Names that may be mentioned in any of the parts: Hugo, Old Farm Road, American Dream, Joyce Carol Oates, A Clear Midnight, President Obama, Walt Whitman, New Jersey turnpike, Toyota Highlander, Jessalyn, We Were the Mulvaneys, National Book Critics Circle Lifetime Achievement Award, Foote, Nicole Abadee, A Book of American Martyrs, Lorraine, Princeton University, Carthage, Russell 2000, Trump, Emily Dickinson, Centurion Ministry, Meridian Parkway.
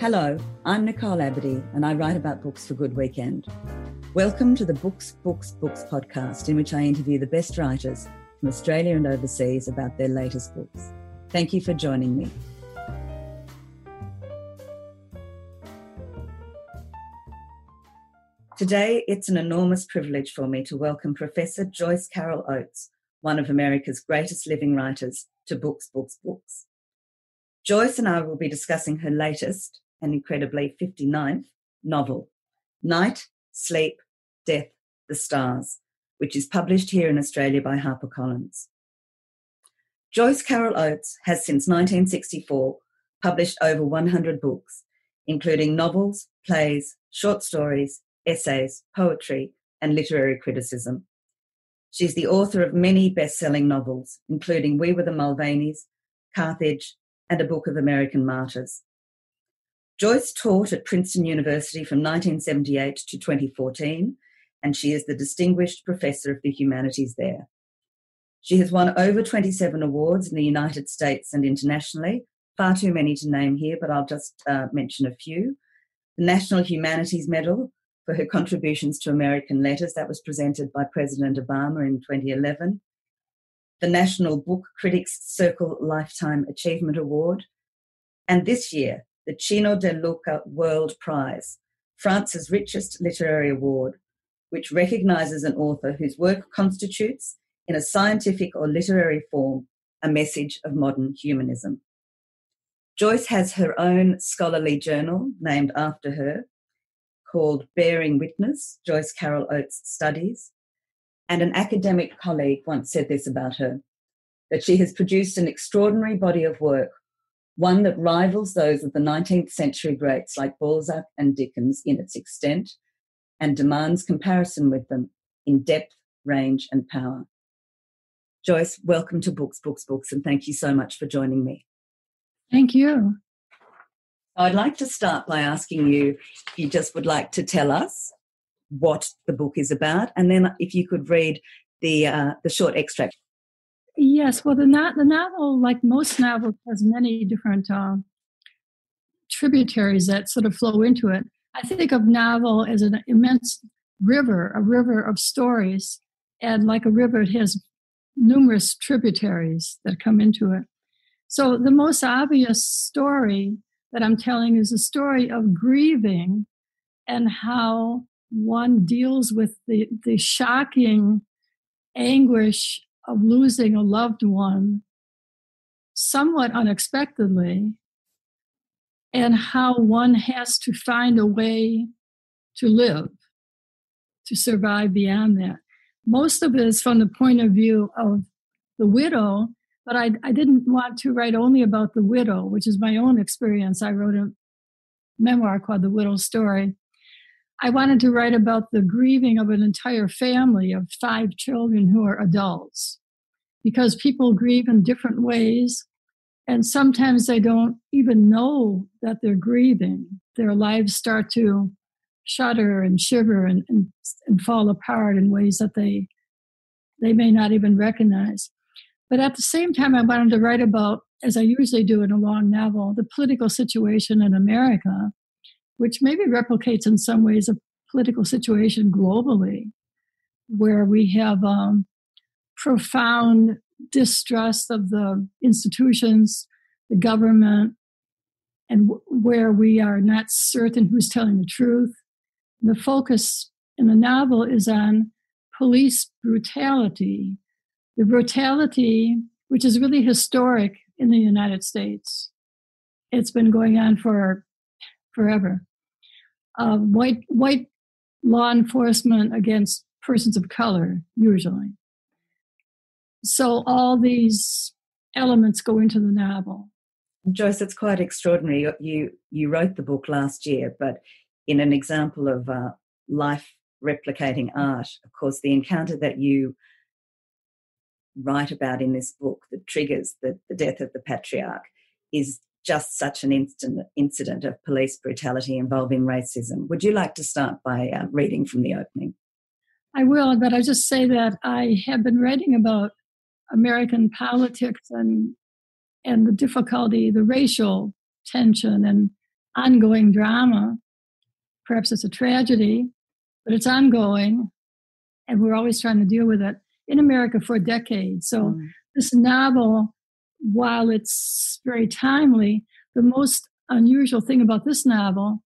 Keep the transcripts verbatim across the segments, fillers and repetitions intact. Hello, I'm Nicole Abadee and I write about books for Good Weekend. Welcome to the Books, Books, Books podcast, in which I interview the best writers from Australia and overseas about their latest books. Thank you for joining me. Today, it's an enormous privilege for me to welcome Professor Joyce Carol Oates, one of America's greatest living writers, to Books, Books, Books. Joyce and I will be discussing her latest, and incredibly fifty-ninth, novel, Night, Sleep, Death, The Stars, which is published here in Australia by HarperCollins. Joyce Carol Oates has since nineteen sixty-four published over one hundred books, including novels, plays, short stories, essays, poetry, and literary criticism. She's the author of many best-selling novels, including We Were the Mulvaneys, Carthage, and A Book of American Martyrs. Joyce taught at Princeton University from nineteen seventy-eight to twenty fourteen, and she is the Distinguished Professor of the Humanities there. She has won over twenty-seven awards in the United States and internationally, far too many to name here, but I'll just uh, mention a few. The National Humanities Medal for her contributions to American letters, that was presented by President Obama in twenty eleven. The National Book Critics Circle Lifetime Achievement Award, and this year, the Cino de Luca World Prize, France's richest literary award, which recognises an author whose work constitutes, in a scientific or literary form, a message of modern humanism. Joyce has her own scholarly journal named after her, called Bearing Witness, Joyce Carol Oates' Studies. And an academic colleague once said this about her, that she has produced an extraordinary body of work, one that rivals those of the nineteenth century greats like Balzac and Dickens in its extent, and demands comparison with them in depth, range, and power. Joyce, welcome to Books, Books, Books, and thank you so much for joining me. Thank you. I'd like to start by asking you if you just would like to tell us what the book is about, and then if you could read the uh, the short extract. Yes, well, the, no- the novel, like most novels, has many different uh, tributaries that sort of flow into it. I think of novel as an immense river, a river of stories, and like a river, it has numerous tributaries that come into it. So the most obvious story that I'm telling is a story of grieving and how one deals with the, the shocking anguish of losing a loved one somewhat unexpectedly, and how one has to find a way to live, to survive beyond that. Most of it is from the point of view of the widow, but I, I didn't want to write only about the widow, which is my own experience. I wrote a memoir called The Widow's Story. I wanted to write about the grieving of an entire family of five children who are adults, because people grieve in different ways, and sometimes they don't even know that they're grieving. Their lives start to shudder and shiver and, and, and fall apart in ways that they, they may not even recognize. But at the same time, I wanted to write about, as I usually do in a long novel, the political situation in America, which maybe replicates in some ways a political situation globally, where we have um, profound distrust of the institutions, the government, and w- where we are not certain who's telling the truth. The focus in the novel is on police brutality, the brutality which is really historic in the United States. It's been going on for forever. Uh, white white law enforcement against persons of color, usually. So all these elements go into the novel. Joyce, it's quite extraordinary. You you wrote the book last year, but in an example of uh, life replicating art, of course, the encounter that you write about in this book that triggers the, the death of the patriarch is just such an instant incident of police brutality involving racism. Would you like to start by uh, reading from the opening? I will, but I just say that I have been writing about American politics and and the difficulty, the racial tension and ongoing drama. Perhaps it's a tragedy, but it's ongoing, and we're always trying to deal with it in America for decades. So mm. this novel, while it's very timely, the most unusual thing about this novel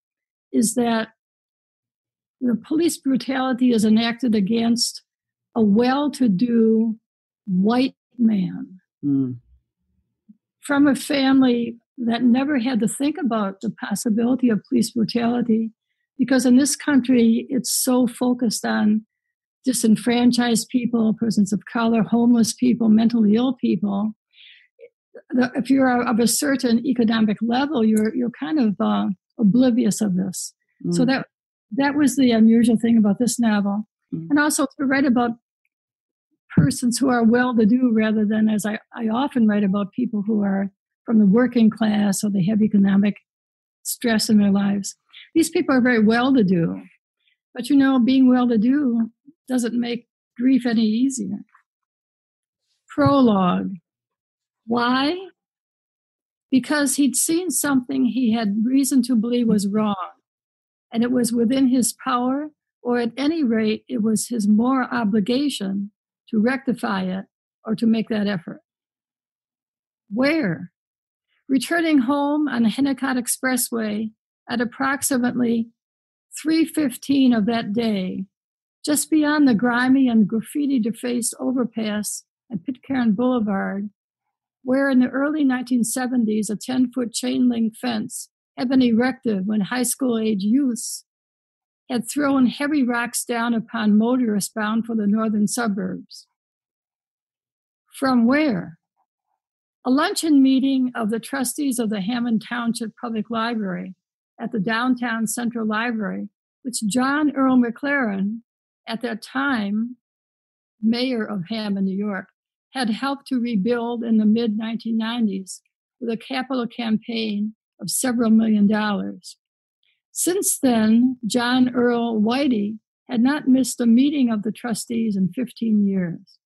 is that the police brutality is enacted against a well-to-do white man mm. from a family that never had to think about the possibility of police brutality, because in this country, it's so focused on disenfranchised people, persons of color, homeless people, mentally ill people. If you're of a certain economic level, you're you're kind of uh, oblivious of this. Mm. So that that was the unusual thing about this novel. Mm. And also to write about persons who are well-to-do rather than, as I, I often write about, people who are from the working class or they have economic stress in their lives. These people are very well-to-do. But, you know, being well-to-do doesn't make grief any easier. Prologue. Why? Because he'd seen something he had reason to believe was wrong, and it was within his power, or at any rate, it was his moral obligation to rectify it or to make that effort. Where? Returning home on the Hennecott expressway at approximately three fifteen of that day, just beyond the grimy and graffiti-defaced overpass at Pitcairn Boulevard, where in the early nineteen seventies, a ten-foot chain-link fence had been erected when high school-age youths had thrown heavy rocks down upon motorists bound for the northern suburbs. From where? A luncheon meeting of the trustees of the Hammond Township Public Library at the downtown Central Library, which John Earl McLaren, at that time mayor of Hammond, New York, had helped to rebuild in the mid nineteen nineties with a capital campaign of several million dollars. Since then, John Earl Whitey had not missed a meeting of the trustees in fifteen years.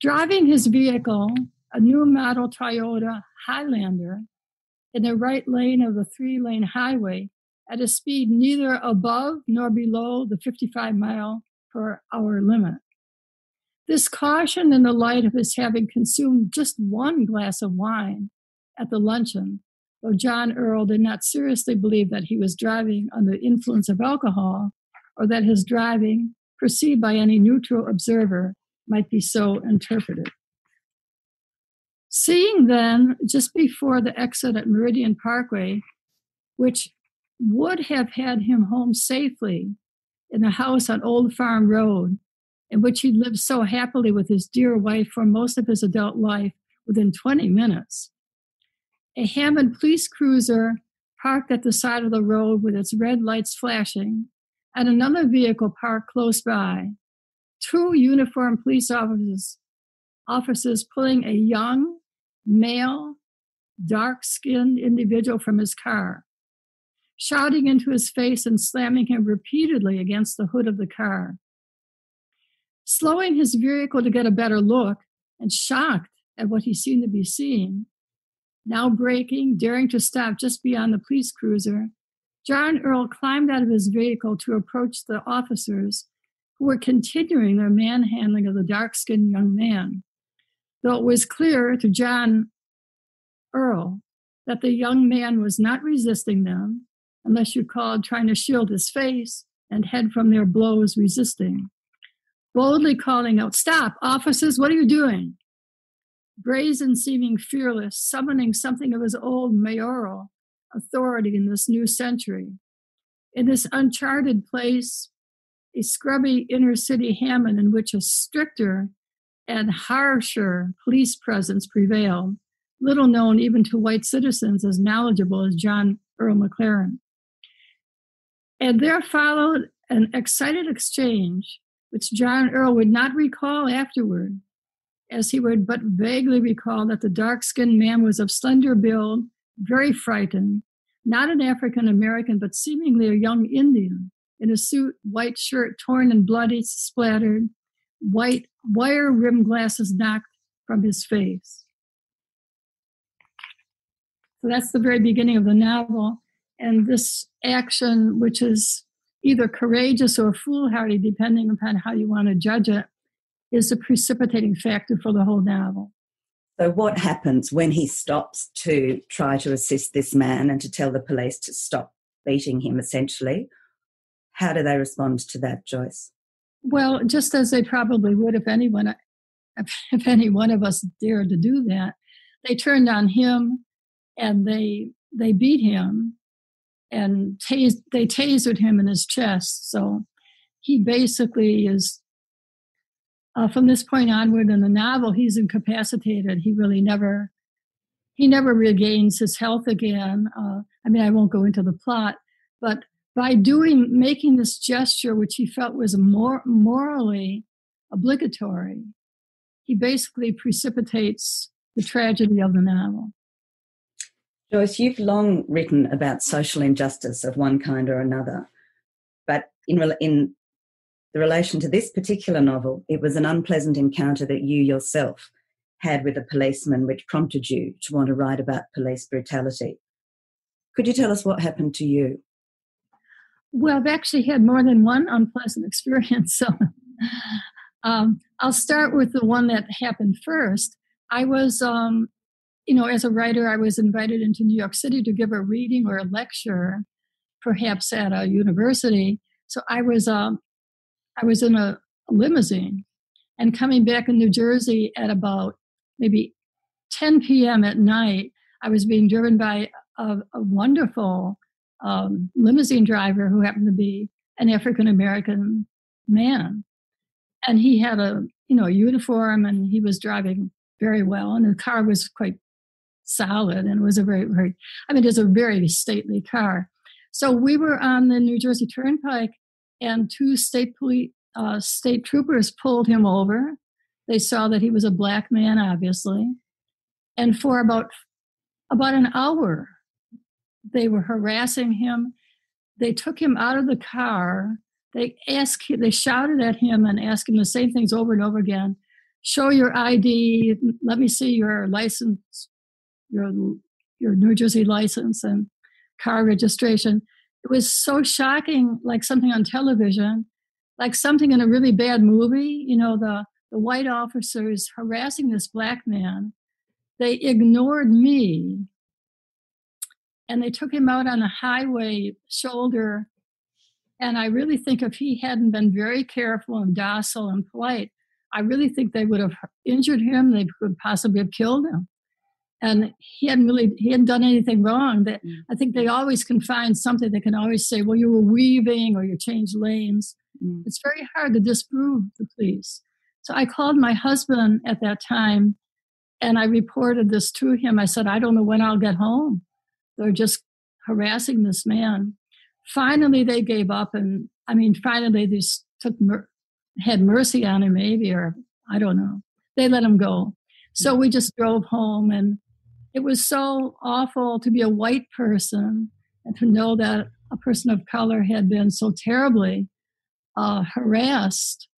Driving his vehicle, a new model Toyota Highlander, in the right lane of the three-lane highway at a speed neither above nor below the fifty-five mile per hour limit. This caution in the light of his having consumed just one glass of wine at the luncheon, though John Earl did not seriously believe that he was driving under the influence of alcohol or that his driving, perceived by any neutral observer, might be so interpreted. Seeing then, just before the exit at Meridian Parkway, which would have had him home safely in the house on Old Farm Road, in which he lived so happily with his dear wife for most of his adult life, within twenty minutes, a Hammond police cruiser parked at the side of the road with its red lights flashing, and another vehicle parked close by, two uniformed police officers, officers pulling a young, male, dark-skinned individual from his car, shouting into his face and slamming him repeatedly against the hood of the car. Slowing his vehicle to get a better look, and shocked at what he seemed to be seeing, now braking, daring to stop just beyond the police cruiser, John Earl climbed out of his vehicle to approach the officers, who were continuing their manhandling of the dark-skinned young man, though it was clear to John Earl that the young man was not resisting them, unless you called trying to shield his face and head from their blows resisting. Boldly calling out, "Stop, officers, what are you doing?" Brazen, seeming fearless, summoning something of his old mayoral authority in this new century. In this uncharted place, a scrubby inner city Hammond in which a stricter and harsher police presence prevailed, little known even to white citizens as knowledgeable as John Earl McLaren. And there followed an excited exchange, which John Earl would not recall afterward, as he would but vaguely recall that the dark-skinned man was of slender build, very frightened, not an African-American, but seemingly a young Indian, in a suit, white shirt torn and bloody, splattered, white wire-rimmed glasses knocked from his face. So that's the very beginning of the novel. And this action, which is either courageous or foolhardy, depending upon how you want to judge it, is a precipitating factor for the whole novel. So what happens when he stops to try to assist this man and to tell the police to stop beating him, essentially? How do they respond to that, Joyce? Well, just as they probably would if anyone, if any one of us dared to do that, they turned on him and they they beat him and tased, they tasered him in his chest. So he basically is, uh, from this point onward in the novel, he's incapacitated. He really never, he never regains his health again. Uh, I mean, I won't go into the plot, but by doing, making this gesture, which he felt was more morally obligatory, he basically precipitates the tragedy of the novel. Joyce, you've long written about social injustice of one kind or another, but in, in the relation to this particular novel, it was an unpleasant encounter that you yourself had with a policeman which prompted you to want to write about police brutality. Could you tell us what happened to you? Well, I've actually had more than one unpleasant experience. So um, I'll start with the one that happened first. I was, um, you know, as a writer, I was invited into New York City to give a reading or a lecture, perhaps at a university. So I was, um, I was in a, a limousine, and coming back in New Jersey at about maybe ten p.m. at night, I was being driven by a, a wonderful Um, limousine driver who happened to be an African-American man. And he had a, you know, uniform, and he was driving very well. And the car was quite solid, and it was a very, very, I mean, it was a very stately car. So we were on the New Jersey turnpike, and two state police, uh, state troopers pulled him over. They saw that he was a black man, obviously. And for about about an hour, they were harassing him. They took him out of the car. They asked, they shouted at him and asked him the same things over and over again. Show your I D. Let me see your license, your your New Jersey license and car registration. It was so shocking, like something on television, like something in a really bad movie. You know, the, the white officers harassing this black man. They ignored me. And they took him out on a highway shoulder. And I really think if he hadn't been very careful and docile and polite, I really think they would have injured him. They could possibly have killed him. And he hadn't really, he hadn't done anything wrong. They, mm. I think they always can find something. They can always say, well, you were weaving or you changed lanes. Mm. It's very hard to disprove the police. So I called my husband at that time and I reported this to him. I said, I don't know when I'll get home. They're just harassing this man. Finally, they gave up, and I mean, finally, they just took mer- had mercy on him, maybe, or I don't know. They let him go. So we just drove home, and it was so awful to be a white person and to know that a person of color had been so terribly uh, harassed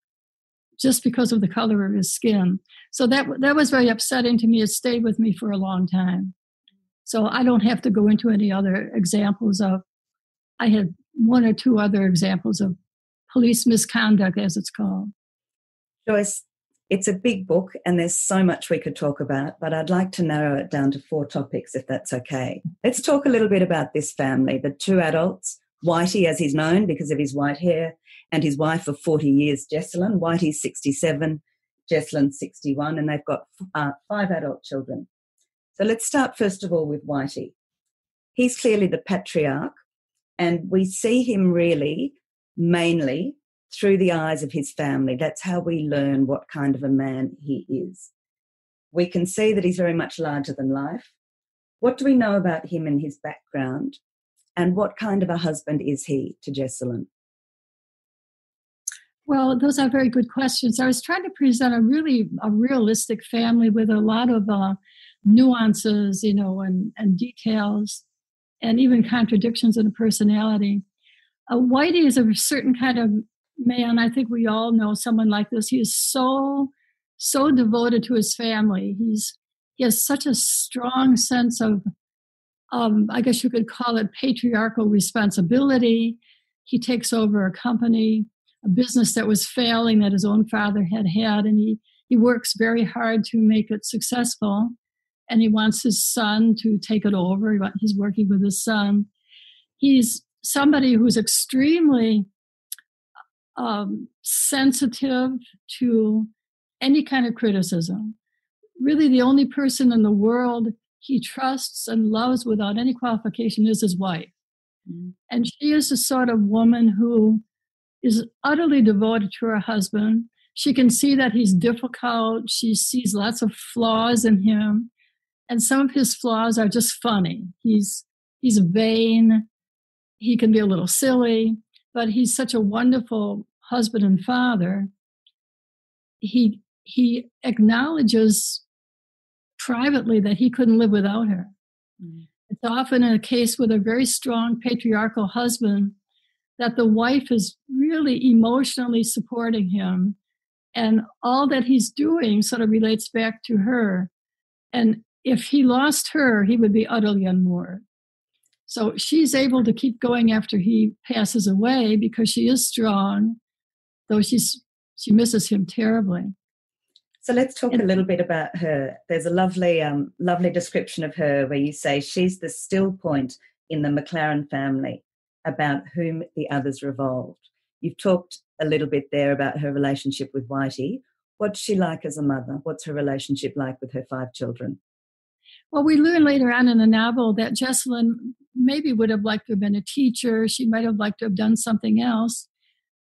just because of the color of his skin. So that that was very upsetting to me. It stayed with me for a long time. So I don't have to go into any other examples of, I had one or two other examples of police misconduct, as it's called. Joyce, it's a big book and there's so much we could talk about, but I'd like to narrow it down to four topics, if that's okay. Let's talk a little bit about this family, the two adults, Whitey, as he's known because of his white hair, and his wife of forty years, Jessalyn. Whitey's sixty-seven, Jessalyn's sixty-one, and they've got uh, five adult children. So let's start first of all with Whitey. He's clearly the patriarch, and we see him really mainly through the eyes of his family. That's how we learn what kind of a man he is. We can see that he's very much larger than life. What do we know about him and his background, and what kind of a husband is he to Jessalyn? Well, those are very good questions. I was trying to present a really a realistic family with a lot of uh, nuances, you know, and, and details, and even contradictions in a personality. Uh, Whitey is a certain kind of man. I think we all know someone like this. He is so, so devoted to his family. He's he has such a strong sense of um, I guess you could call it patriarchal responsibility. He takes over a company, a business that was failing that his own father had had, and he, he works very hard to make it successful, and he wants his son to take it over. He's working with his son. He's somebody who's extremely um, sensitive to any kind of criticism. Really, the only person in the world he trusts and loves without any qualification is his wife. Mm-hmm. And she is the sort of woman who is utterly devoted to her husband. She can see that he's difficult. She sees lots of flaws in him. And some of his flaws are just funny. He's he's vain. He can be a little silly. But he's such a wonderful husband and father. He he acknowledges privately that he couldn't live without her. Mm. It's often a case with a very strong patriarchal husband that the wife is really emotionally supporting him. And all that he's doing sort of relates back to her. And if he lost her, he would be utterly unmoored. So she's able to keep going after he passes away because she is strong, though she's she misses him terribly. So let's talk a little bit about her. There's a lovely, um, lovely description of her where you say she's the still point in the McLaren family about whom the others revolved. You've talked a little bit there about her relationship with Whitey. What's she like as a mother? What's her relationship like with her five children? Well, we learn later on in the novel that Jessalyn maybe would have liked to have been a teacher. She might have liked to have done something else.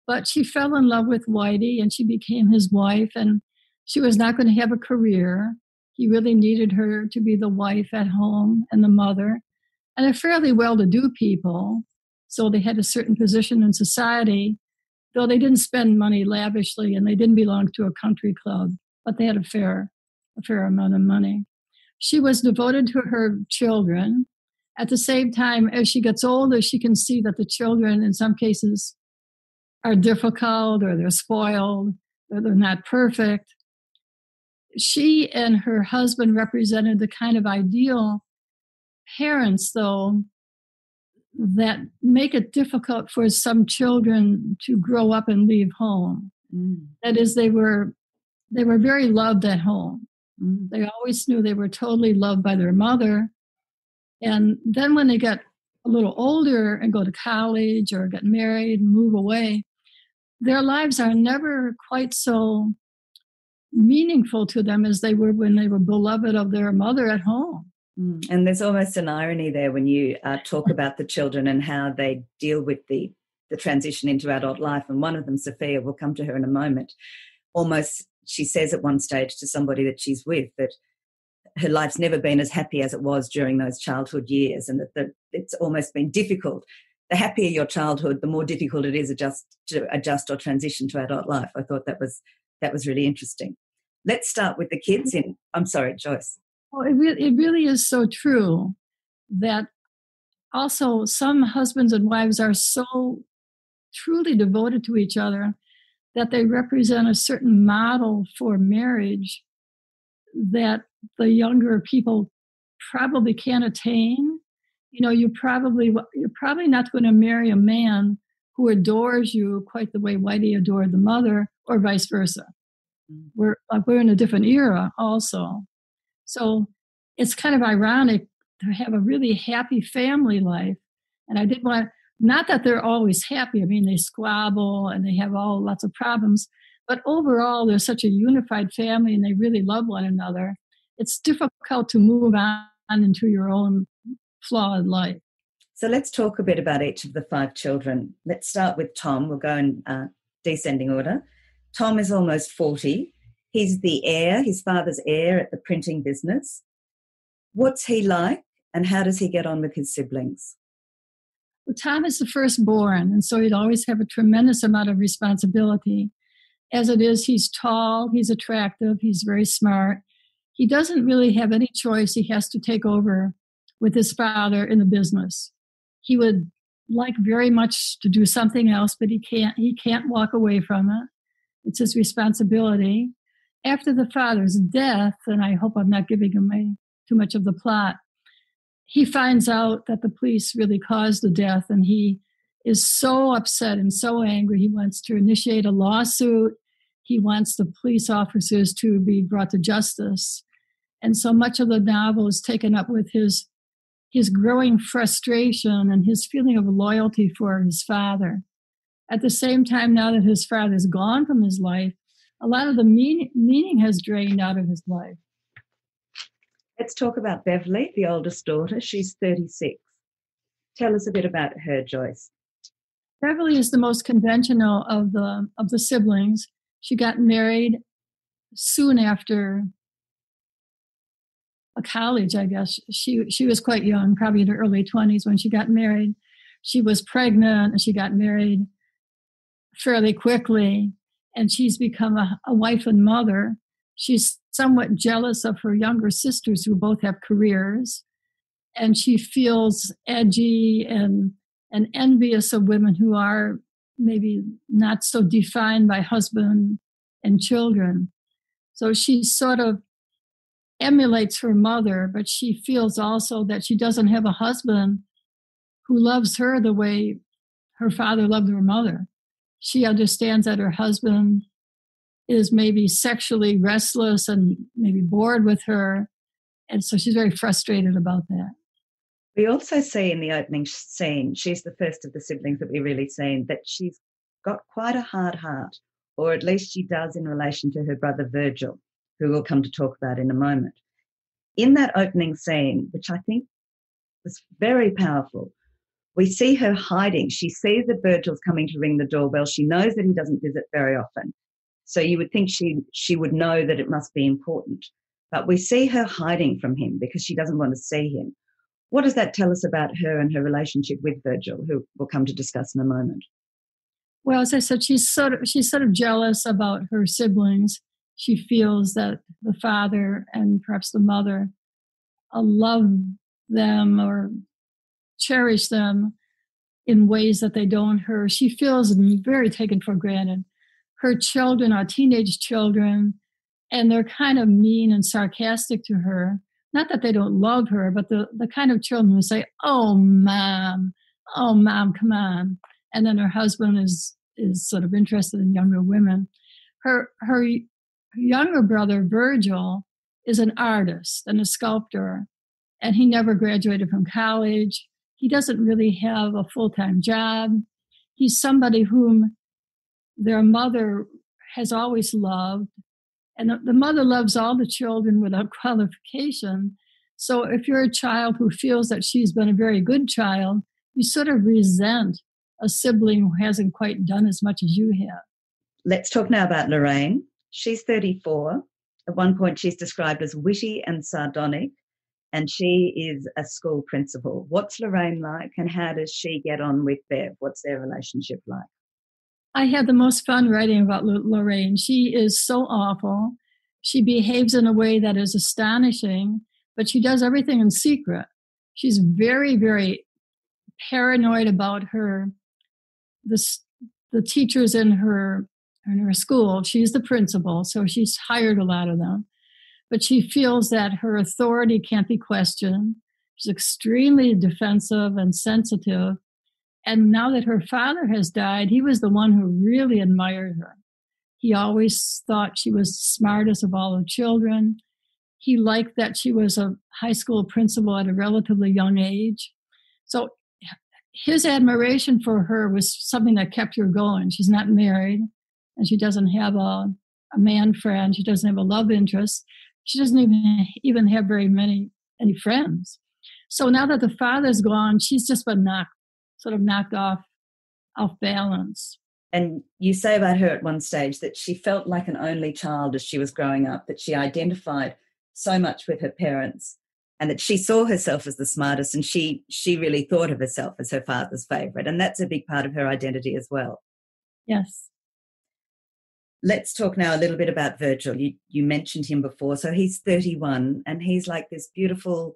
But she fell in love with Whitey and she became his wife, and she was not going to have a career. He really needed her to be the wife at home and the mother. And they're fairly well-to-do people, so they had a certain position in society, though they didn't spend money lavishly and they didn't belong to a country club, but they had a fair, a fair amount of money. She was devoted to her children. At the same time, as she gets older, she can see that the children, in some cases, are difficult or they're spoiled or they're not perfect. She and her husband represented the kind of ideal parents, though, that make it difficult for some children to grow up and leave home. Mm. That is, they were they were very loved at home. Mm. They always knew they were totally loved by their mother. And then when they got a little older and go to college or get married and move away, their lives are never quite so meaningful to them as they were when they were beloved of their mother at home. Mm. And there's almost an irony there when you uh, talk about the children and how they deal with the, the transition into adult life. And one of them, Sophia, we'll come to her in a moment, almost she says at one stage to somebody that she's with that her life's never been as happy as it was during those childhood years, and that the, it's almost been difficult. The happier your childhood, the more difficult it is adjust, to adjust or transition to adult life. I thought that was that was really interesting. Let's start with the kids in, I'm sorry, Joyce. Well, it really, it really is so true that also some husbands and wives are so truly devoted to each other that they represent a certain model for marriage that the younger people probably can't attain. You know, you probably, you're probably not going to marry a man who adores you quite the way Whitey adored the mother, or vice versa. We're, we're in a different era also. So it's kind of ironic to have a really happy family life. And I did want, not that they're always happy. I mean, they squabble and they have all lots of problems. But overall, they're such a unified family and they really love one another. It's difficult to move on into your own flawed life. So let's talk a bit about each of the five children. Let's start with Tom. We'll go in uh, descending order. Tom is almost forty. He's the heir, his father's heir at the printing business. What's he like and how does he get on with his siblings? Well, Tom is the firstborn, and so he'd always have a tremendous amount of responsibility. As it is, he's tall, he's attractive, he's very smart. He doesn't really have any choice. He has to take over with his father in the business. He would like very much to do something else, but he can't, he can't walk away from it. It's his responsibility. After the father's death, and I hope I'm not giving him too much of the plot, he finds out that the police really caused the death, and he is so upset and so angry. He wants to initiate a lawsuit. He wants the police officers to be brought to justice. And so much of the novel is taken up with his his growing frustration and his feeling of loyalty for his father. At the same time, now that his father is gone from his life, a lot of the meaning, meaning has drained out of his life. Let's talk about Beverly, the oldest daughter. She's thirty-six. Tell us a bit about her, Joyce. Beverly is the most conventional of the of the siblings. She got married soon after a college, I guess. She she was quite young, probably in her early twenties when she got married. She was pregnant and she got married fairly quickly, and she's become a, a wife and mother. She's somewhat jealous of her younger sisters who both have careers, and she feels edgy and and envious of women who are maybe not so defined by husband and children. So she sort of emulates her mother, but she feels also that she doesn't have a husband who loves her the way her father loved her mother. She understands that her husband is maybe sexually restless and maybe bored with her, and so she's very frustrated about that. We also see in the opening scene, she's the first of the siblings that we really see, that she's got quite a hard heart, or at least she does in relation to her brother Virgil, who we'll come to talk about in a moment. In that opening scene, which I think was very powerful, we see her hiding. She sees that Virgil's coming to ring the doorbell. She knows that he doesn't visit very often. So you would think she she would know that it must be important. But we see her hiding from him because she doesn't want to see him. What does that tell us about her and her relationship with Virgil, who we'll come to discuss in a moment? Well, as I said, she's sort of, she's sort of jealous about her siblings. She feels that the father and perhaps the mother love them or cherish them in ways that they don't her. She feels very taken for granted. Her children are teenage children, and they're kind of mean and sarcastic to her. Not that they don't love her, but the, the kind of children who say, "Oh, mom, oh, mom, come on." And then her husband is is sort of interested in younger women. Her her younger brother, Virgil, is an artist and a sculptor, and he never graduated from college. He doesn't really have a full-time job. He's somebody whom their mother has always loved. And the mother loves all the children without qualification. So if you're a child who feels that she's been a very good child, you sort of resent a sibling who hasn't quite done as much as you have. Let's talk now about Lorraine. She's thirty-four. At one point, she's described as witty and sardonic, and she is a school principal. What's Lorraine like, and how does she get on with Bev? What's their relationship like? I had the most fun writing about Lorraine. She is so awful. She behaves in a way that is astonishing, but she does everything in secret. She's very, very paranoid about her, the, the teachers in her, in her school. She's the principal, so she's hired a lot of them. But she feels that her authority can't be questioned. She's extremely defensive and sensitive. And now that her father has died, he was the one who really admired her. He always thought she was the smartest of all the children. He liked that she was a high school principal at a relatively young age. So his admiration for her was something that kept her going. She's not married, and she doesn't have a, a man friend. She doesn't have a love interest. She doesn't even, even have very many any friends. So now that the father's gone, she's just been knocked sort of knocked off, off balance. And you say about her at one stage that she felt like an only child as she was growing up, that she identified so much with her parents, and that she saw herself as the smartest, and she she really thought of herself as her father's favourite, and that's a big part of her identity as well. Yes. Let's talk now a little bit about Virgil. You, you mentioned him before. So he's thirty-one, and he's like this beautiful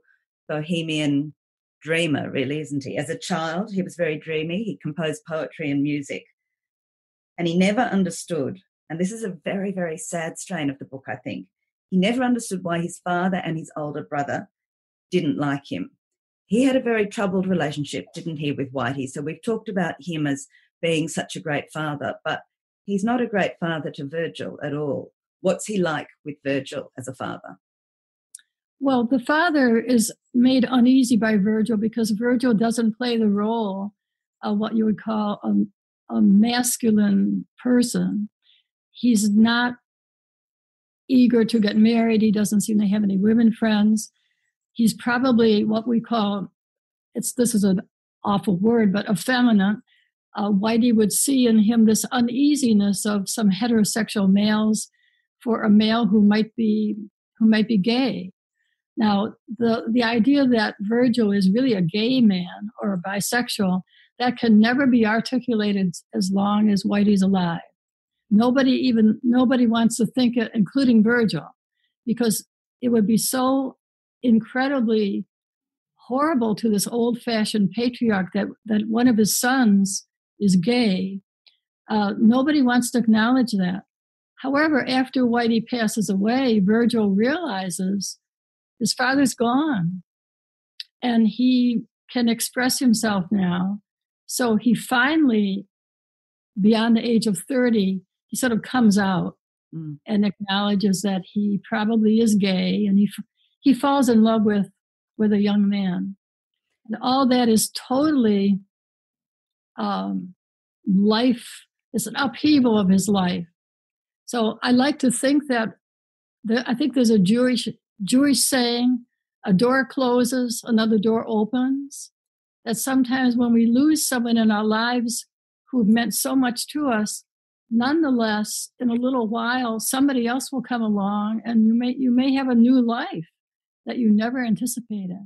bohemian dreamer, really, isn't he? As a child, he was very dreamy. He composed poetry and music, and he never understood, and this is a very, very sad strain of the book, I think, he never understood why his father and his older brother didn't like him. He had a very troubled relationship, didn't he, with Whitey? So we've talked about him as being such a great father, but he's not a great father to Virgil at all. What's he like with Virgil as a father? Well, the father is made uneasy by Virgil because Virgil doesn't play the role of what you would call a, a masculine person. He's not eager to get married. He doesn't seem to have any women friends. He's probably what we call, it's this is an awful word, but effeminate. Uh, Whitey would see in him this uneasiness of some heterosexual males for a male who might be who might be gay. Now, the, the idea that Virgil is really a gay man or a bisexual, that can never be articulated as long as Whitey's alive. Nobody even, nobody wants to think it, including Virgil, because it would be so incredibly horrible to this old-fashioned patriarch that, that one of his sons is gay. Uh, nobody wants to acknowledge that. However, after Whitey passes away, Virgil realizes his father's gone, and he can express himself now. So he finally, beyond the age of thirty, he sort of comes out mm. and acknowledges that he probably is gay, and he he falls in love with, with a young man. And all that is totally um, life, it's an upheaval of his life. So I like to think that, the, I think there's a Jewish... Jewish saying, a door closes, another door opens, that sometimes when we lose someone in our lives who meant so much to us, nonetheless, in a little while, somebody else will come along and you may you may have a new life that you never anticipated.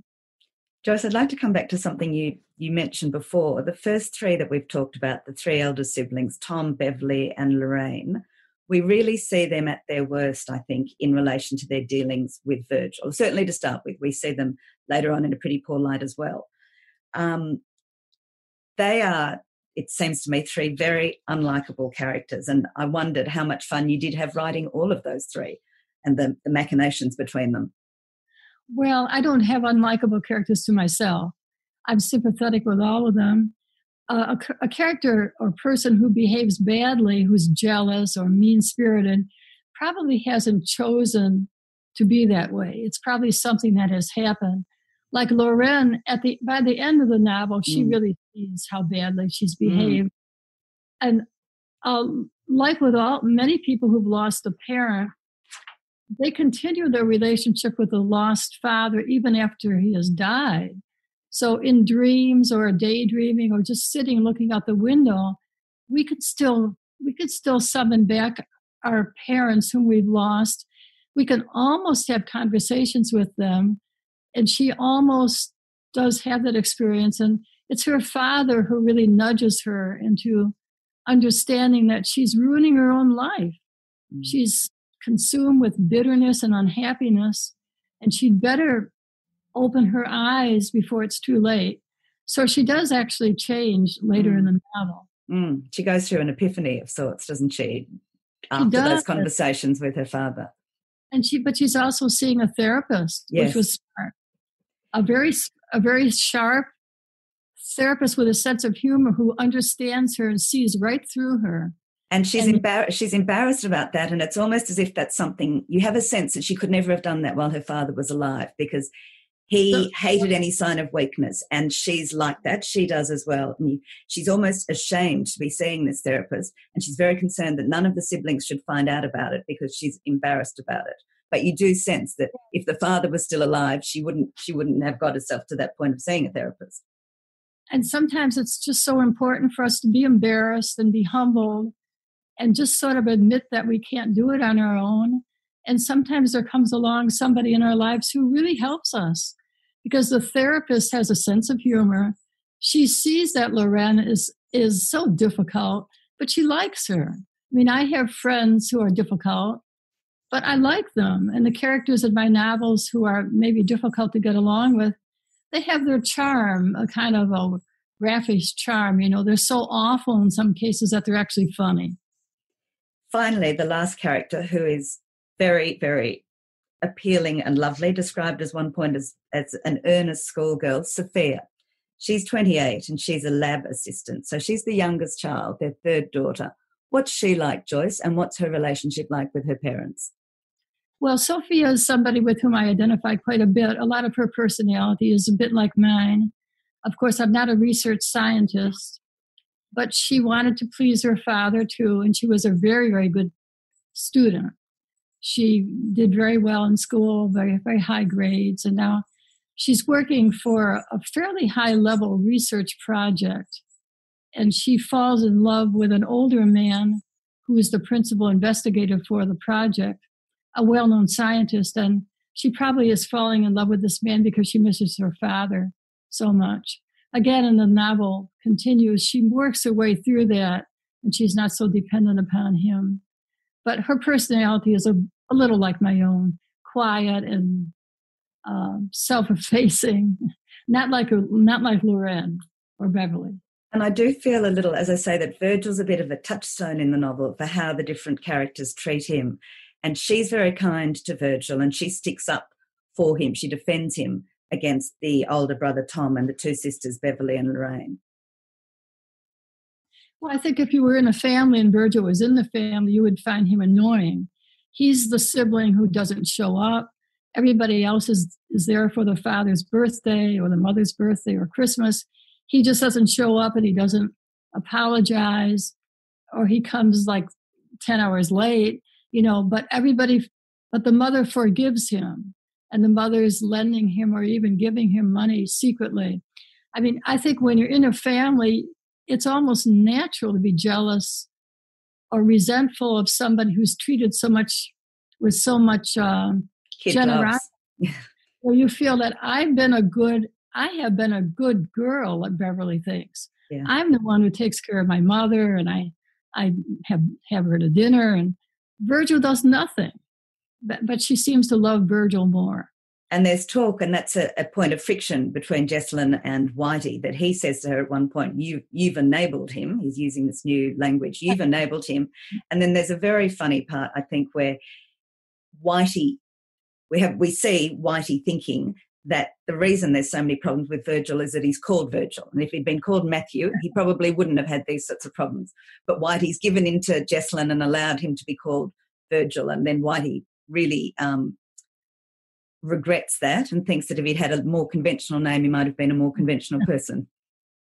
Joyce, I'd like to come back to something you, you mentioned before. The first three that we've talked about, the three elder siblings, Tom, Beverly and Lorraine, we really see them at their worst, I think, in relation to their dealings with Virgil. Certainly to start with, we see them later on in a pretty poor light as well. Um, they are, it seems to me, three very unlikable characters, and I wondered how much fun you did have writing all of those three and the, the machinations between them. Well, I don't have unlikable characters to myself. I'm sympathetic with all of them. Uh, a, a character or person who behaves badly, who's jealous or mean-spirited, probably hasn't chosen to be that way. It's probably something that has happened. Like Lorraine, at the by the end of the novel, she mm. really sees how badly she's behaved. Mm. And uh, like with all many people who've lost a parent, they continue their relationship with the lost father even after he has died. So in dreams or daydreaming or just sitting looking out the window, we could still we could still summon back our parents whom we've lost. We can almost have conversations with them. And she almost does have that experience. And it's her father who really nudges her into understanding that she's ruining her own life. Mm-hmm. She's consumed with bitterness and unhappiness, and she'd better open her eyes before it's too late. So she does actually change later mm. in the novel. Mm. She goes through an epiphany of sorts, doesn't she? After she does. Those conversations with her father. And she, but she's also seeing a therapist, yes. which was smart. A very, a very sharp therapist with a sense of humor who understands her and sees right through her. And she's and, embar- she's embarrassed about that, and it's almost as if that's something, you have a sense that she could never have done that while her father was alive, because he hated any sign of weakness, and she's like that. She does as well. And she's almost ashamed to be seeing this therapist, and she's very concerned that none of the siblings should find out about it because she's embarrassed about it. But you do sense that if the father was still alive, she wouldn't she wouldn't have got herself to that point of seeing a therapist. And sometimes it's just so important for us to be embarrassed and be humbled and just sort of admit that we can't do it on our own. And sometimes there comes along somebody in our lives who really helps us. Because the therapist has a sense of humor. She sees that Lorraine is, is so difficult, but she likes her. I mean, I have friends who are difficult, but I like them. And the characters in my novels who are maybe difficult to get along with, they have their charm, a kind of a raffish charm. You know, they're so awful in some cases that they're actually funny. Finally, the last character, who is very, very appealing and lovely, described as one point as, as an earnest schoolgirl, Sophia. She's twenty-eight and she's a lab assistant. So she's the youngest child, their third daughter. What's she like, Joyce, and what's her relationship like with her parents? Well, Sophia is somebody with whom I identify quite a bit. A lot of her personality is a bit like mine. Of course, I'm not a research scientist, but she wanted to please her father too, and she was a very, very good student. She did very well in school, very, very high grades, and now she's working for a fairly high-level research project, and she falls in love with an older man who is the principal investigator for the project, a well-known scientist, and she probably is falling in love with this man because she misses her father so much. Again, in the novel continues, she works her way through that, and she's not so dependent upon him. But her personality is a, a little like my own, quiet and uh, self-effacing, not like a, not like Lorraine or Beverly. And I do feel a little, as I say, that Virgil's a bit of a touchstone in the novel for how the different characters treat him. And she's very kind to Virgil, and she sticks up for him. She defends him against the older brother, Tom, and the two sisters, Beverly and Lorraine. Well, I think if you were in a family and Virgil was in the family, you would find him annoying. He's the sibling who doesn't show up. Everybody else is, is there for the father's birthday or the mother's birthday or Christmas. He just doesn't show up, and he doesn't apologize, or he comes like ten hours late, you know, but everybody, but the mother forgives him, and the mother's lending him or even giving him money secretly. I mean, I think when you're in a family, it's almost natural to be jealous or resentful of somebody who's treated so much with so much um, generosity. Well, you feel that I've been a good, I have been a good girl, what Beverly thinks. Yeah. I'm the one who takes care of my mother, and I, I have have her to dinner. And Virgil does nothing, but, but she seems to love Virgil more. And there's talk, and that's a, a point of friction between Jessalyn and Whitey, that he says to her at one point, you, you've enabled him. He's using this new language. You've enabled him. And then there's a very funny part, I think, where Whitey, we have we see Whitey thinking that the reason there's so many problems with Virgil is that he's called Virgil. And if he'd been called Matthew, he probably wouldn't have had these sorts of problems. But Whitey's given in to Jessalyn and allowed him to be called Virgil. And then Whitey really... Um, regrets that and thinks that if he'd had a more conventional name, he might have been a more conventional person.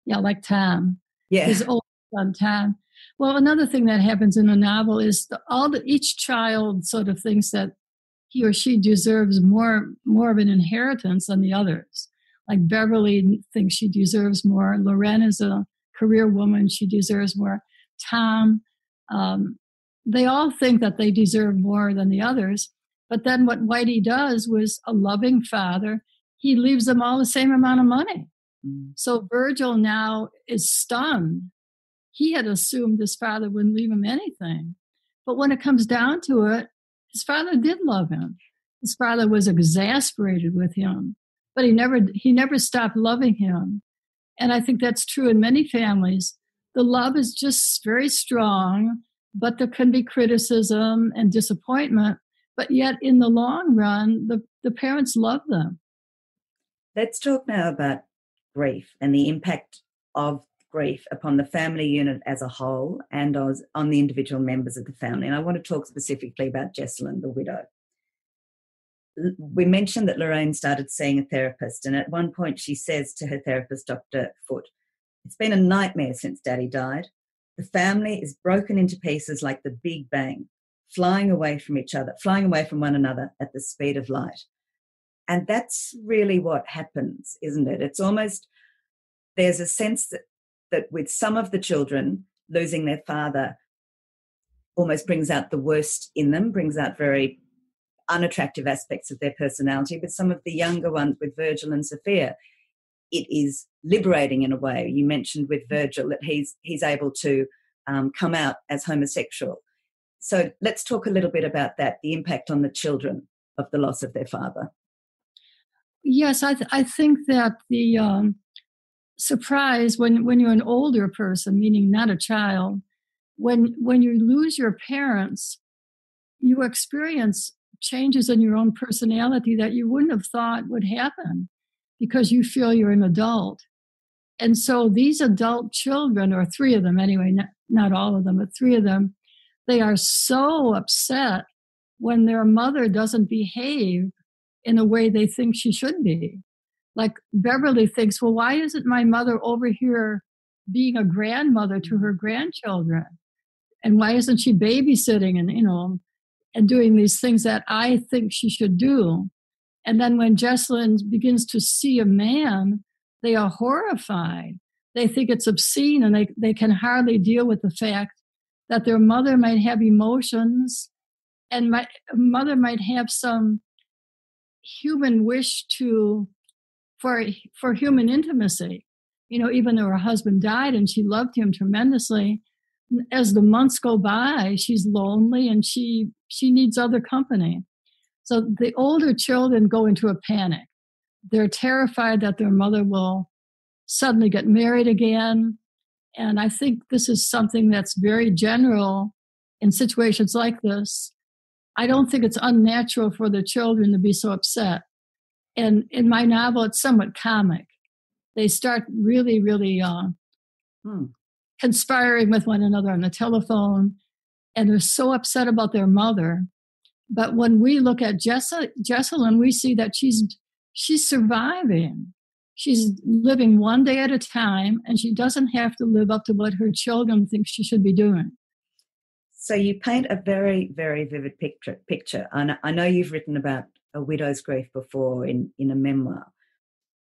Yeah, like Tom. Yeah. His old son, Tom. Well, another thing that happens in a novel is the, all the, each child sort of thinks that he or she deserves more, more of an inheritance than the others. Like Beverly thinks she deserves more. Lorraine is a career woman. She deserves more. Tom, um, they all think that they deserve more than the others. But then what Whitey does was a loving father. He leaves them all the same amount of money. Mm. So Virgil now is stunned. He had assumed his father wouldn't leave him anything. But when it comes down to it, his father did love him. His father was exasperated with him, but he never he never stopped loving him. And I think that's true in many families. The love is just very strong, but there can be criticism and disappointment. But yet, in the long run, the, the parents love them. Let's talk now about grief and the impact of grief upon the family unit as a whole and on the individual members of the family. And I want to talk specifically about Jessalyn, the widow. We mentioned that Lorraine started seeing a therapist, and at one point she says to her therapist, Doctor Foote, "It's been a nightmare since Daddy died. The family is broken into pieces like the Big Bang, flying away from each other, flying away from one another at the speed of light." And that's really what happens, isn't it? It's almost, there's a sense that, that with some of the children, losing their father almost brings out the worst in them, brings out very unattractive aspects of their personality. But some of the younger ones, with Virgil and Sophia, it is liberating in a way. You mentioned with Virgil that he's, he's able to um, come out as homosexual. So let's talk a little bit about that, the impact on the children of the loss of their father. Yes, I, th- I think that the um, surprise when, when you're an older person, meaning not a child, when when you lose your parents, you experience changes in your own personality that you wouldn't have thought would happen because you feel you're an adult. And so these adult children, or three of them anyway, not, not all of them, but three of them, they are so upset when their mother doesn't behave in a way they think she should be. Like Beverly thinks, well, why isn't my mother over here being a grandmother to her grandchildren? And why isn't she babysitting and, you know, and doing these things that I think she should do? And then when Jessalyn begins to see a man, they are horrified. They think it's obscene, and they, they can hardly deal with the fact that their mother might have emotions and my mother might have some human wish to for for human intimacy. You know, even though her husband died and she loved him tremendously, as the months go by, she's lonely and she she needs other company. So the older children go into a panic. They're terrified that their mother will suddenly get married again. And I think this is something that's very general in situations like this. I don't think it's unnatural for the children to be so upset. And in my novel, it's somewhat comic. They start really, really uh, hmm. conspiring with one another on the telephone, and they're so upset about their mother. But when we look at Jess- Jessalyn, we see that she's she's surviving. She's living one day at a time, and she doesn't have to live up to what her children think she should be doing. So you paint a very, very vivid picture. Picture. I know you've written about a widow's grief before in, in a memoir.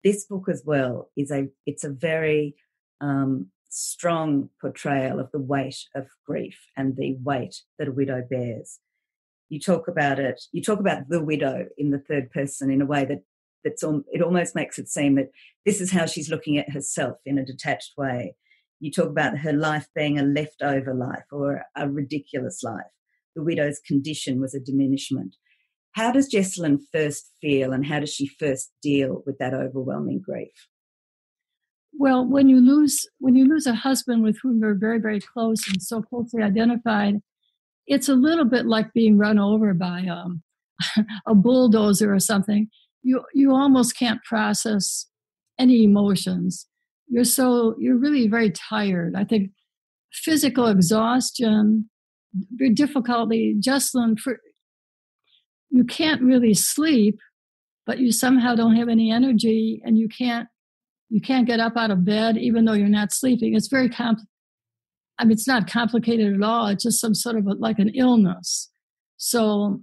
This book as well is a it's a very um, strong portrayal of the weight of grief and the weight that a widow bears. You talk about it. You talk about the widow in the third person in a way that that's it almost makes it seem that this is how she's looking at herself in a detached way. You talk about her life being a leftover life or a ridiculous life. The widow's condition was a diminishment. How does Jessalyn first feel, and how does she first deal with that overwhelming grief? Well, when you lose when you lose a husband with whom you're very, very close and so closely identified, it's a little bit like being run over by um, a bulldozer or something. You you almost can't process any emotions. You're so, you're really very tired. I think physical exhaustion, difficulty, Jessalyn, for, you can't really sleep, but you somehow don't have any energy, and you can't, you can't get up out of bed, even though you're not sleeping. It's very complicated. I mean, it's not complicated at all. It's just some sort of a, like an illness. So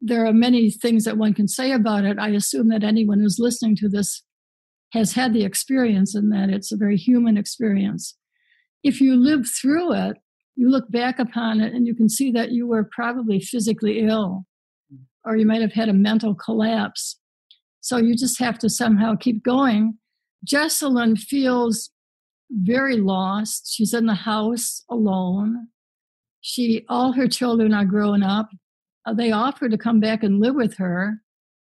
there are many things that one can say about it. I assume that anyone who's listening to this has had the experience, and that it's a very human experience. If you live through it, you look back upon it and you can see that you were probably physically ill, or you might have had a mental collapse. So you just have to somehow keep going. Jessalyn feels very lost. She's in the house alone. She, all her children are grown up. They offer to come back and live with her,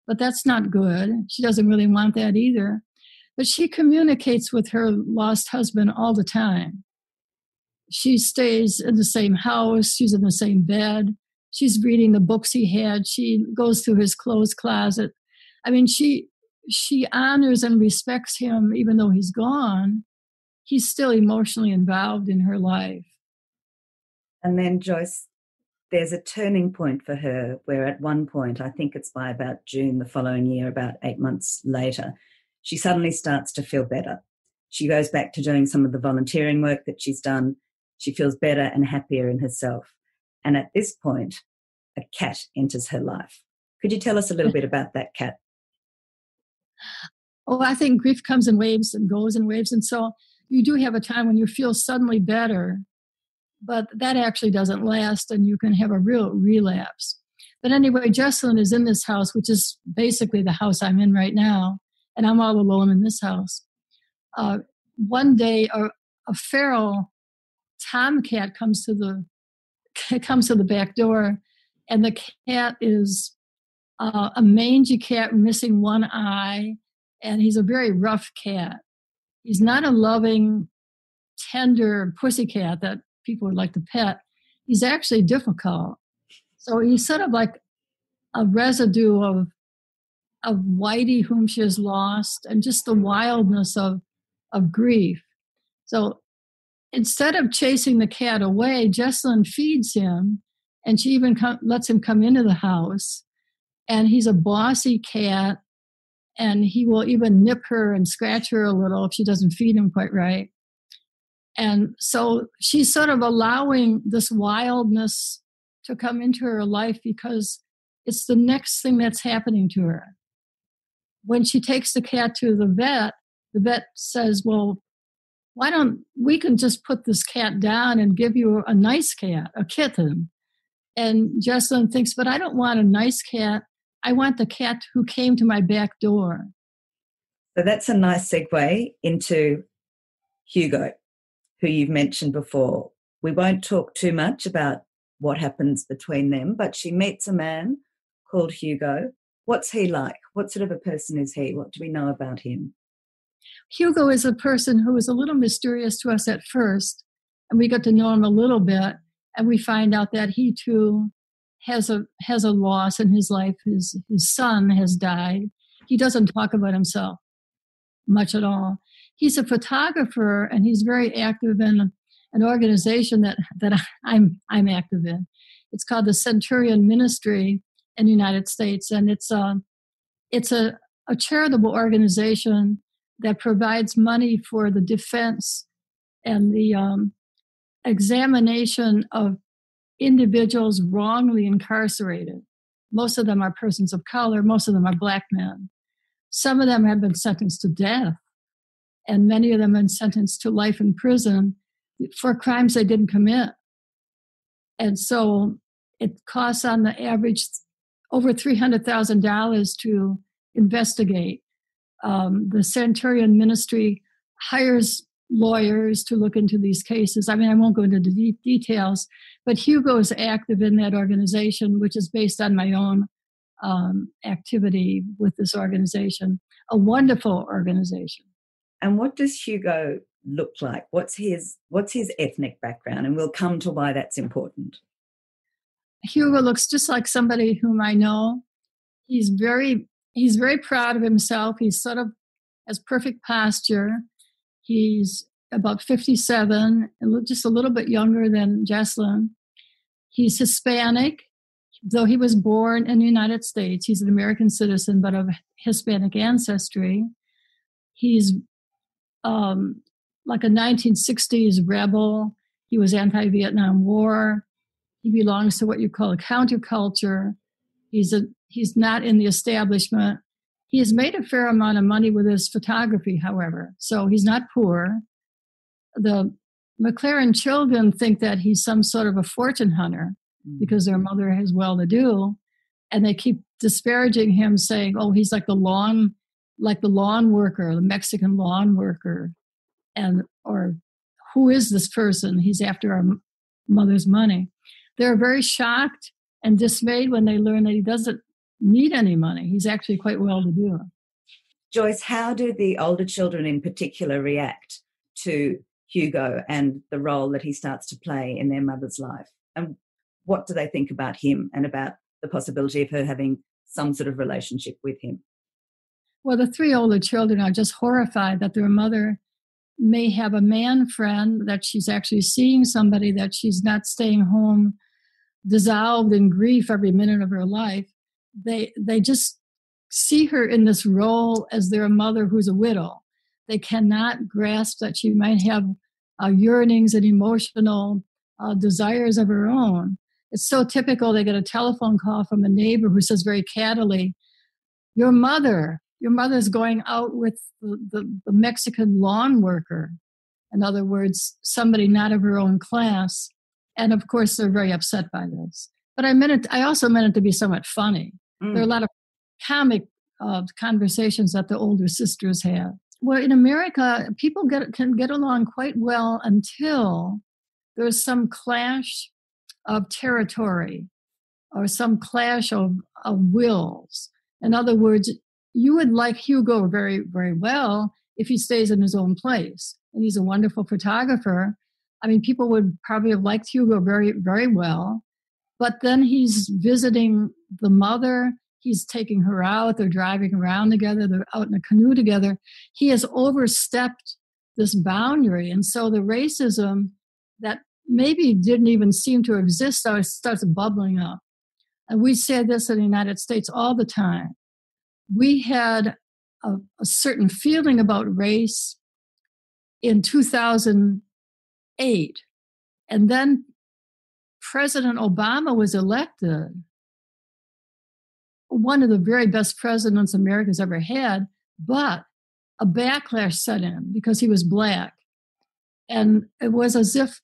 but that's not good. She doesn't really want that either. But she communicates with her lost husband all the time. She stays in the same house. She's in the same bed. She's reading the books he had. She goes through his clothes closet. I mean, she she honors and respects him, even though he's gone. He's still emotionally involved in her life. And then, Joyce, there's a turning point for her where at one point, I think it's by about June the following year, about eight months later, she suddenly starts to feel better. She goes back to doing some of the volunteering work that she's done. She feels better and happier in herself. And at this point, a cat enters her life. Could you tell us a little bit about that cat? Oh, I think grief comes in waves and goes in waves. And so you do have a time when you feel suddenly better, but that actually doesn't last, and you can have a real relapse. But anyway, Jessalyn is in this house, which is basically the house I'm in right now. And I'm all alone in this house. Uh, one day, a, a feral tomcat comes to the comes to the back door, and the cat is uh, a mangy cat missing one eye, and he's a very rough cat. He's not a loving, tender pussycat that people would like to pet. He's actually difficult. So he's sort of like a residue of of Whitey, whom she has lost, and just the wildness of of grief. So instead of chasing the cat away, Jessalyn feeds him, and she even com- lets him come into the house. And he's a bossy cat, and he will even nip her and scratch her a little if she doesn't feed him quite right. And so she's sort of allowing this wildness to come into her life because it's the next thing that's happening to her. When she takes the cat to the vet, the vet says, well, why don't we can just put this cat down and give you a nice cat, a kitten. And Jessalyn thinks, but I don't want a nice cat. I want the cat who came to my back door. So that's a nice segue into Hugo, who you've mentioned before. We won't talk too much about what happens between them, but she meets a man called Hugo. What's he like? What sort of a person is he? What do we know about him? Hugo is a person who is a little mysterious to us at first, and we got to know him a little bit, and we find out that he too has a has a loss in his life. His his son has died. He doesn't talk about himself much at all. He's a photographer, and he's very active in an organization that, that I'm I'm active in. It's called the Centurion Ministry in the United States, and it's a it's a, a charitable organization that provides money for the defense and the um, examination of individuals wrongly incarcerated. Most of them are persons of color. Most of them are black men. Some of them have been sentenced to death, and many of them have been sentenced to life in prison for crimes they didn't commit. And so it costs on the average over three hundred thousand dollars to investigate. Um, the Centurion Ministry hires lawyers to look into these cases. I mean, I won't go into the de- details, but Hugo is active in that organization, which is based on my own um, activity with this organization, a wonderful organization. And what does Hugo look like? What's his what's his ethnic background? And we'll come to why that's important. Hugo looks just like somebody whom I know. He's very he's very proud of himself. He's sort of has perfect posture. He's about fifty-seven, just a little bit younger than Jessalyn. He's Hispanic, though he was born in the United States. He's an American citizen, but of Hispanic ancestry. He's Um, like a nineteen sixties rebel. He was anti-Vietnam War. He belongs to what you call a counterculture. He's a he's not in the establishment. He has made a fair amount of money with his photography, however, so he's not poor. The McLaren children think that he's some sort of a fortune hunter mm. because their mother is well-to-do, and they keep disparaging him, saying, "Oh, he's like the lawn." like the lawn worker, the Mexican lawn worker, and or who is this person? He's after our mother's money. They're very shocked and dismayed when they learn that he doesn't need any money. He's actually quite well-to-do. Joyce, how do the older children in particular react to Hugo and the role that he starts to play in their mother's life? And what do they think about him and about the possibility of her having some sort of relationship with him? Well, the three older children are just horrified that their mother may have a man friend, that she's actually seeing somebody, that she's not staying home dissolved in grief every minute of her life. They they just see her in this role as their mother who's a widow. They cannot grasp that she might have uh, yearnings and emotional uh, desires of her own. It's so typical. They get a telephone call from a neighbor who says very cattily, your mother... Your mother's going out with the, the, the Mexican lawn worker. In other words, somebody not of her own class. And of course, they're very upset by this. But I meant it, I also meant it to be somewhat funny. Mm. There are a lot of comic uh, conversations that the older sisters have. Well, in America, people get can get along quite well until there's some clash of territory or some clash of, of wills. In other words, you would like Hugo very, very well if he stays in his own place. And he's a wonderful photographer. I mean, people would probably have liked Hugo very, very well. But then he's visiting the mother. He's taking her out. They're driving around together. They're out in a canoe together. He has overstepped this boundary. And so the racism that maybe didn't even seem to exist starts bubbling up. And we say this in the United States all the time. We had a, a certain feeling about race in two thousand eight. And then President Obama was elected, one of the very best presidents America's ever had, but a backlash set in because he was black. And it was as if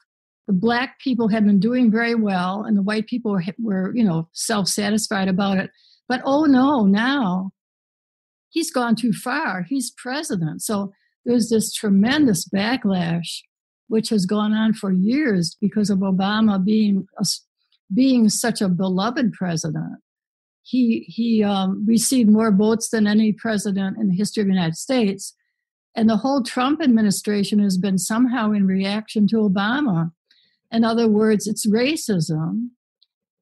the black people had been doing very well and the white people were, were you know, self-satisfied about it. But oh no, now he's gone too far. He's president. So there's this tremendous backlash which has gone on for years because of Obama being a, being such a beloved president. He he um, received more votes than any president in the history of the United States. And the whole Trump administration has been somehow in reaction to Obama. In other words, it's racism,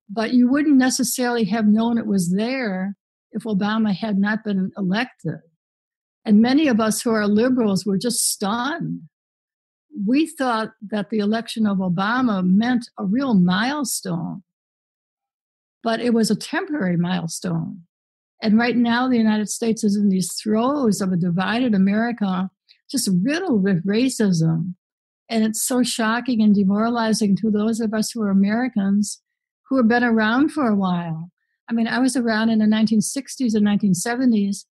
but you wouldn't necessarily have known it was there if Obama had not been elected. And many of us who are liberals were just stunned. We thought that the election of Obama meant a real milestone, but it was a temporary milestone. And right now, the United States is in these throes of a divided America, just riddled with racism. And it's so shocking and demoralizing to those of us who are Americans who have been around for a while. I mean, I was around in the nineteen sixties and nineteen seventies.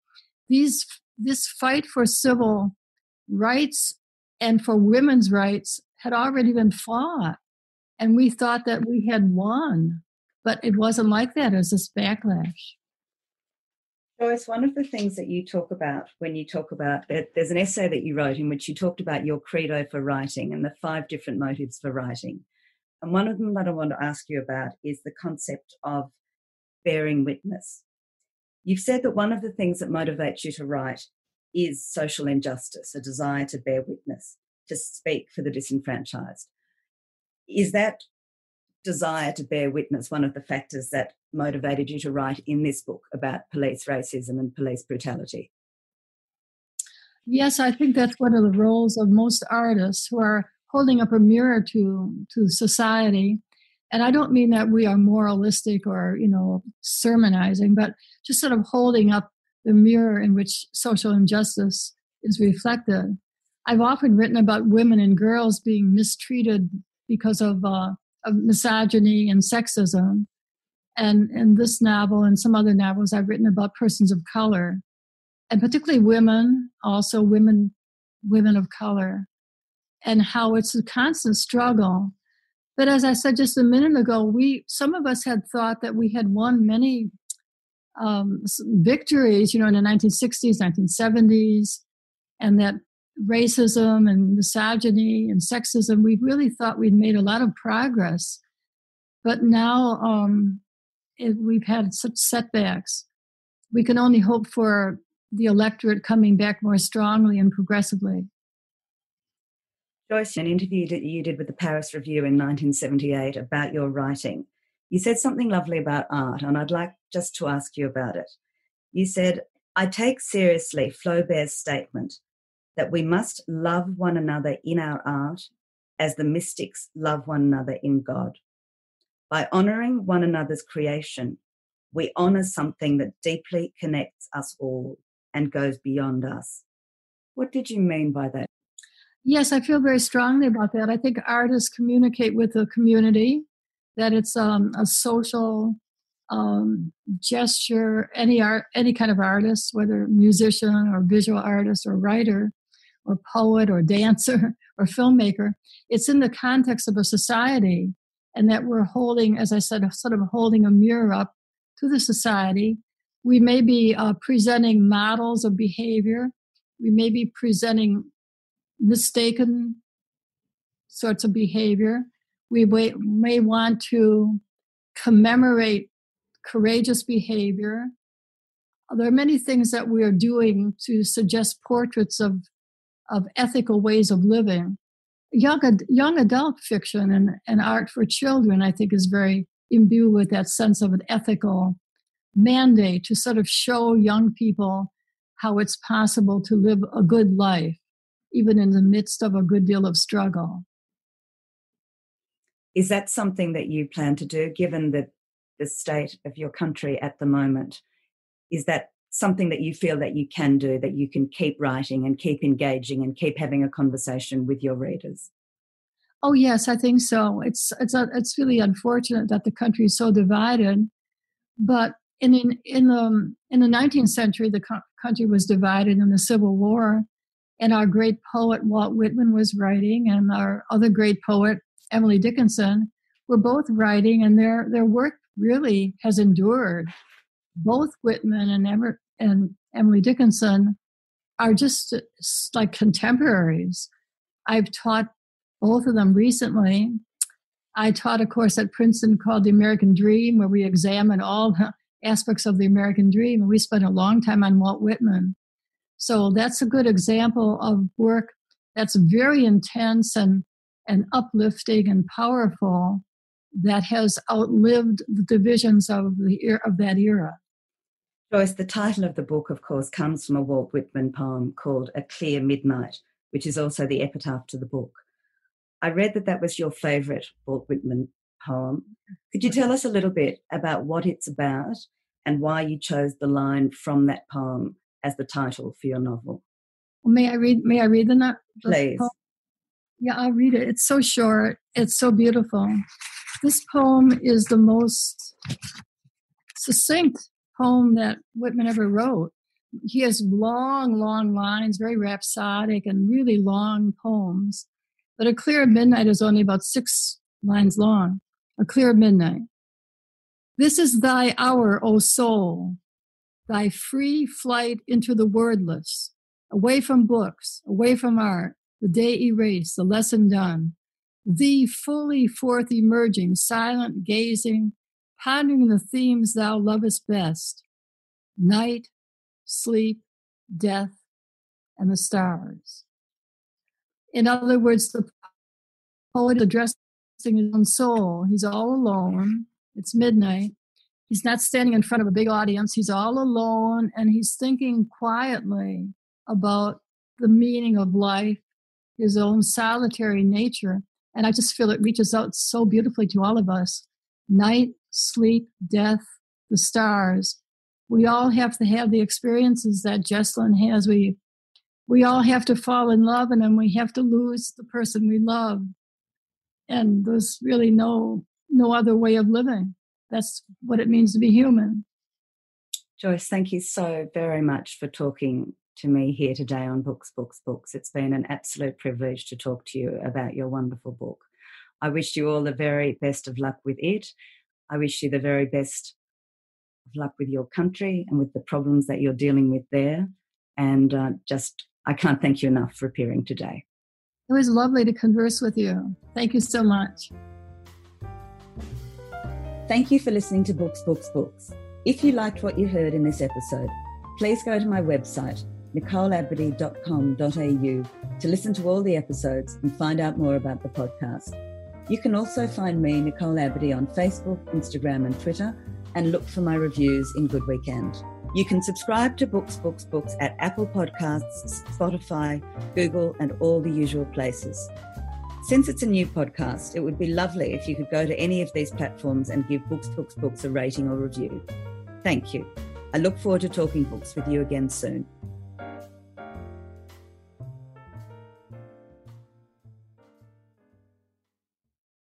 These, this fight for civil rights and for women's rights had already been fought. And we thought that we had won. But it wasn't like that. It was this backlash. Joyce, one of the things that you talk about when you talk about, there's an essay that you wrote in which you talked about your credo for writing and the five different motives for writing. And one of them that I want to ask you about is the concept of bearing witness. You've said that one of the things that motivates you to write is social injustice, a desire to bear witness, to speak for the disenfranchised. Is that desire to bear witness one of the factors that motivated you to write in this book about police racism and police brutality? Yes, I think that's one of the roles of most artists who are holding up a mirror to, to society. And I don't mean that we are moralistic or, you know, sermonizing, but just sort of holding up the mirror in which social injustice is reflected. I've often written about women and girls being mistreated because of uh, of misogyny and sexism. And in this novel and some other novels, I've written about persons of color, and particularly women, also women, women of color, and how it's a constant struggle. But as I said just a minute ago, we some of us had thought that we had won many um, victories, you know, in the nineteen sixties, nineteen seventies, and that racism and misogyny and sexism, we really thought we'd made a lot of progress. But now um, it, we've had such setbacks. We can only hope for the electorate coming back more strongly and progressively. Joyce, an interview that you did with the Paris Review in nineteen seventy-eight about your writing, you said something lovely about art, and I'd like just to ask you about it. You said, "I take seriously Flaubert's statement that we must love one another in our art as the mystics love one another in God. By honouring one another's creation, we honour something that deeply connects us all and goes beyond us." What did you mean by that? Yes, I feel very strongly about that. I think artists communicate with the community, that it's um, a social um, gesture. Any art, any kind of artist, whether musician or visual artist or writer, or poet or dancer or filmmaker, it's in the context of a society, and that we're holding, as I said, sort of holding a mirror up to the society. We may be uh, presenting models of behavior. We may be presenting mistaken sorts of behavior. We may, may want to commemorate courageous behavior. There are many things that we are doing to suggest portraits of of ethical ways of living. Young, young adult fiction and, and art for children, I think, is very imbue with that sense of an ethical mandate to sort of show young people how it's possible to live a good life, even in the midst of a good deal of struggle. Is that something that you plan to do, given the, the state of your country at the moment? Is that something that you feel that you can do, that you can keep writing and keep engaging and keep having a conversation with your readers? Oh, yes, I think so. It's it's a, it's really unfortunate that the country is so divided. But in, in, in, the, in the nineteenth century, the co- country was divided in the Civil War. And our great poet, Walt Whitman, was writing, and our other great poet, Emily Dickinson, were both writing, and their, their work really has endured. Both Whitman and, Emer- and Emily Dickinson are just like contemporaries. I've taught both of them recently. I taught a course at Princeton called The American Dream, where we examine all aspects of the American dream, and we spent a long time on Walt Whitman. So that's a good example of work that's very intense and, and uplifting and powerful, that has outlived the divisions of the of that era. Joyce, the title of the book, of course, comes from a Walt Whitman poem called A Clear Midnight, which is also the epitaph to the book. I read that that was your favourite Walt Whitman poem. Could you tell us a little bit about what it's about and why you chose the line from that poem as the title for your novel? May I read, may I read the novel? Please. Poem? Yeah, I'll read it. It's so short. It's so beautiful. This poem is the most succinct poem that Whitman ever wrote. He has long, long lines, very rhapsodic and really long poems. But A Clear Midnight is only about six lines long. A Clear Midnight. This is thy hour, O soul, thy free flight into the wordless, away from books, away from art, the day erased, the lesson done, thee fully forth emerging, silent gazing, pondering the themes thou lovest best, night, sleep, death, and the stars. In other words, the poet is addressing his own soul. He's all alone. It's midnight. He's not standing in front of a big audience. He's all alone, and he's thinking quietly about the meaning of life, his own solitary nature, and I just feel it reaches out so beautifully to all of us. Night, sleep, death, the stars. We all have to have the experiences that Jocelyn has. We we all have to fall in love, and then we have to lose the person we love. And there's really no no other way of living. That's what it means to be human. Joyce, thank you so very much for talking to me here today on Books, Books, Books. It's been an absolute privilege to talk to you about your wonderful book. I wish you all the very best of luck with it. I wish you the very best of luck with your country and with the problems that you're dealing with there. And uh, just, I can't thank you enough for appearing today. It was lovely to converse with you. Thank you so much. Thank you for listening to Books, Books, Books. If you liked what you heard in this episode, please go to my website, nicole abadee dot com dot a u, to listen to all the episodes and find out more about the podcast. You can also find me, Nicole Abadee, on Facebook, Instagram and Twitter, and look for my reviews in Good Weekend. You can subscribe to Books, Books, Books at Apple Podcasts, Spotify, Google and all the usual places. Since it's a new podcast, it would be lovely if you could go to any of these platforms and give Books, Books, Books a rating or review. Thank you. I look forward to talking books with you again soon.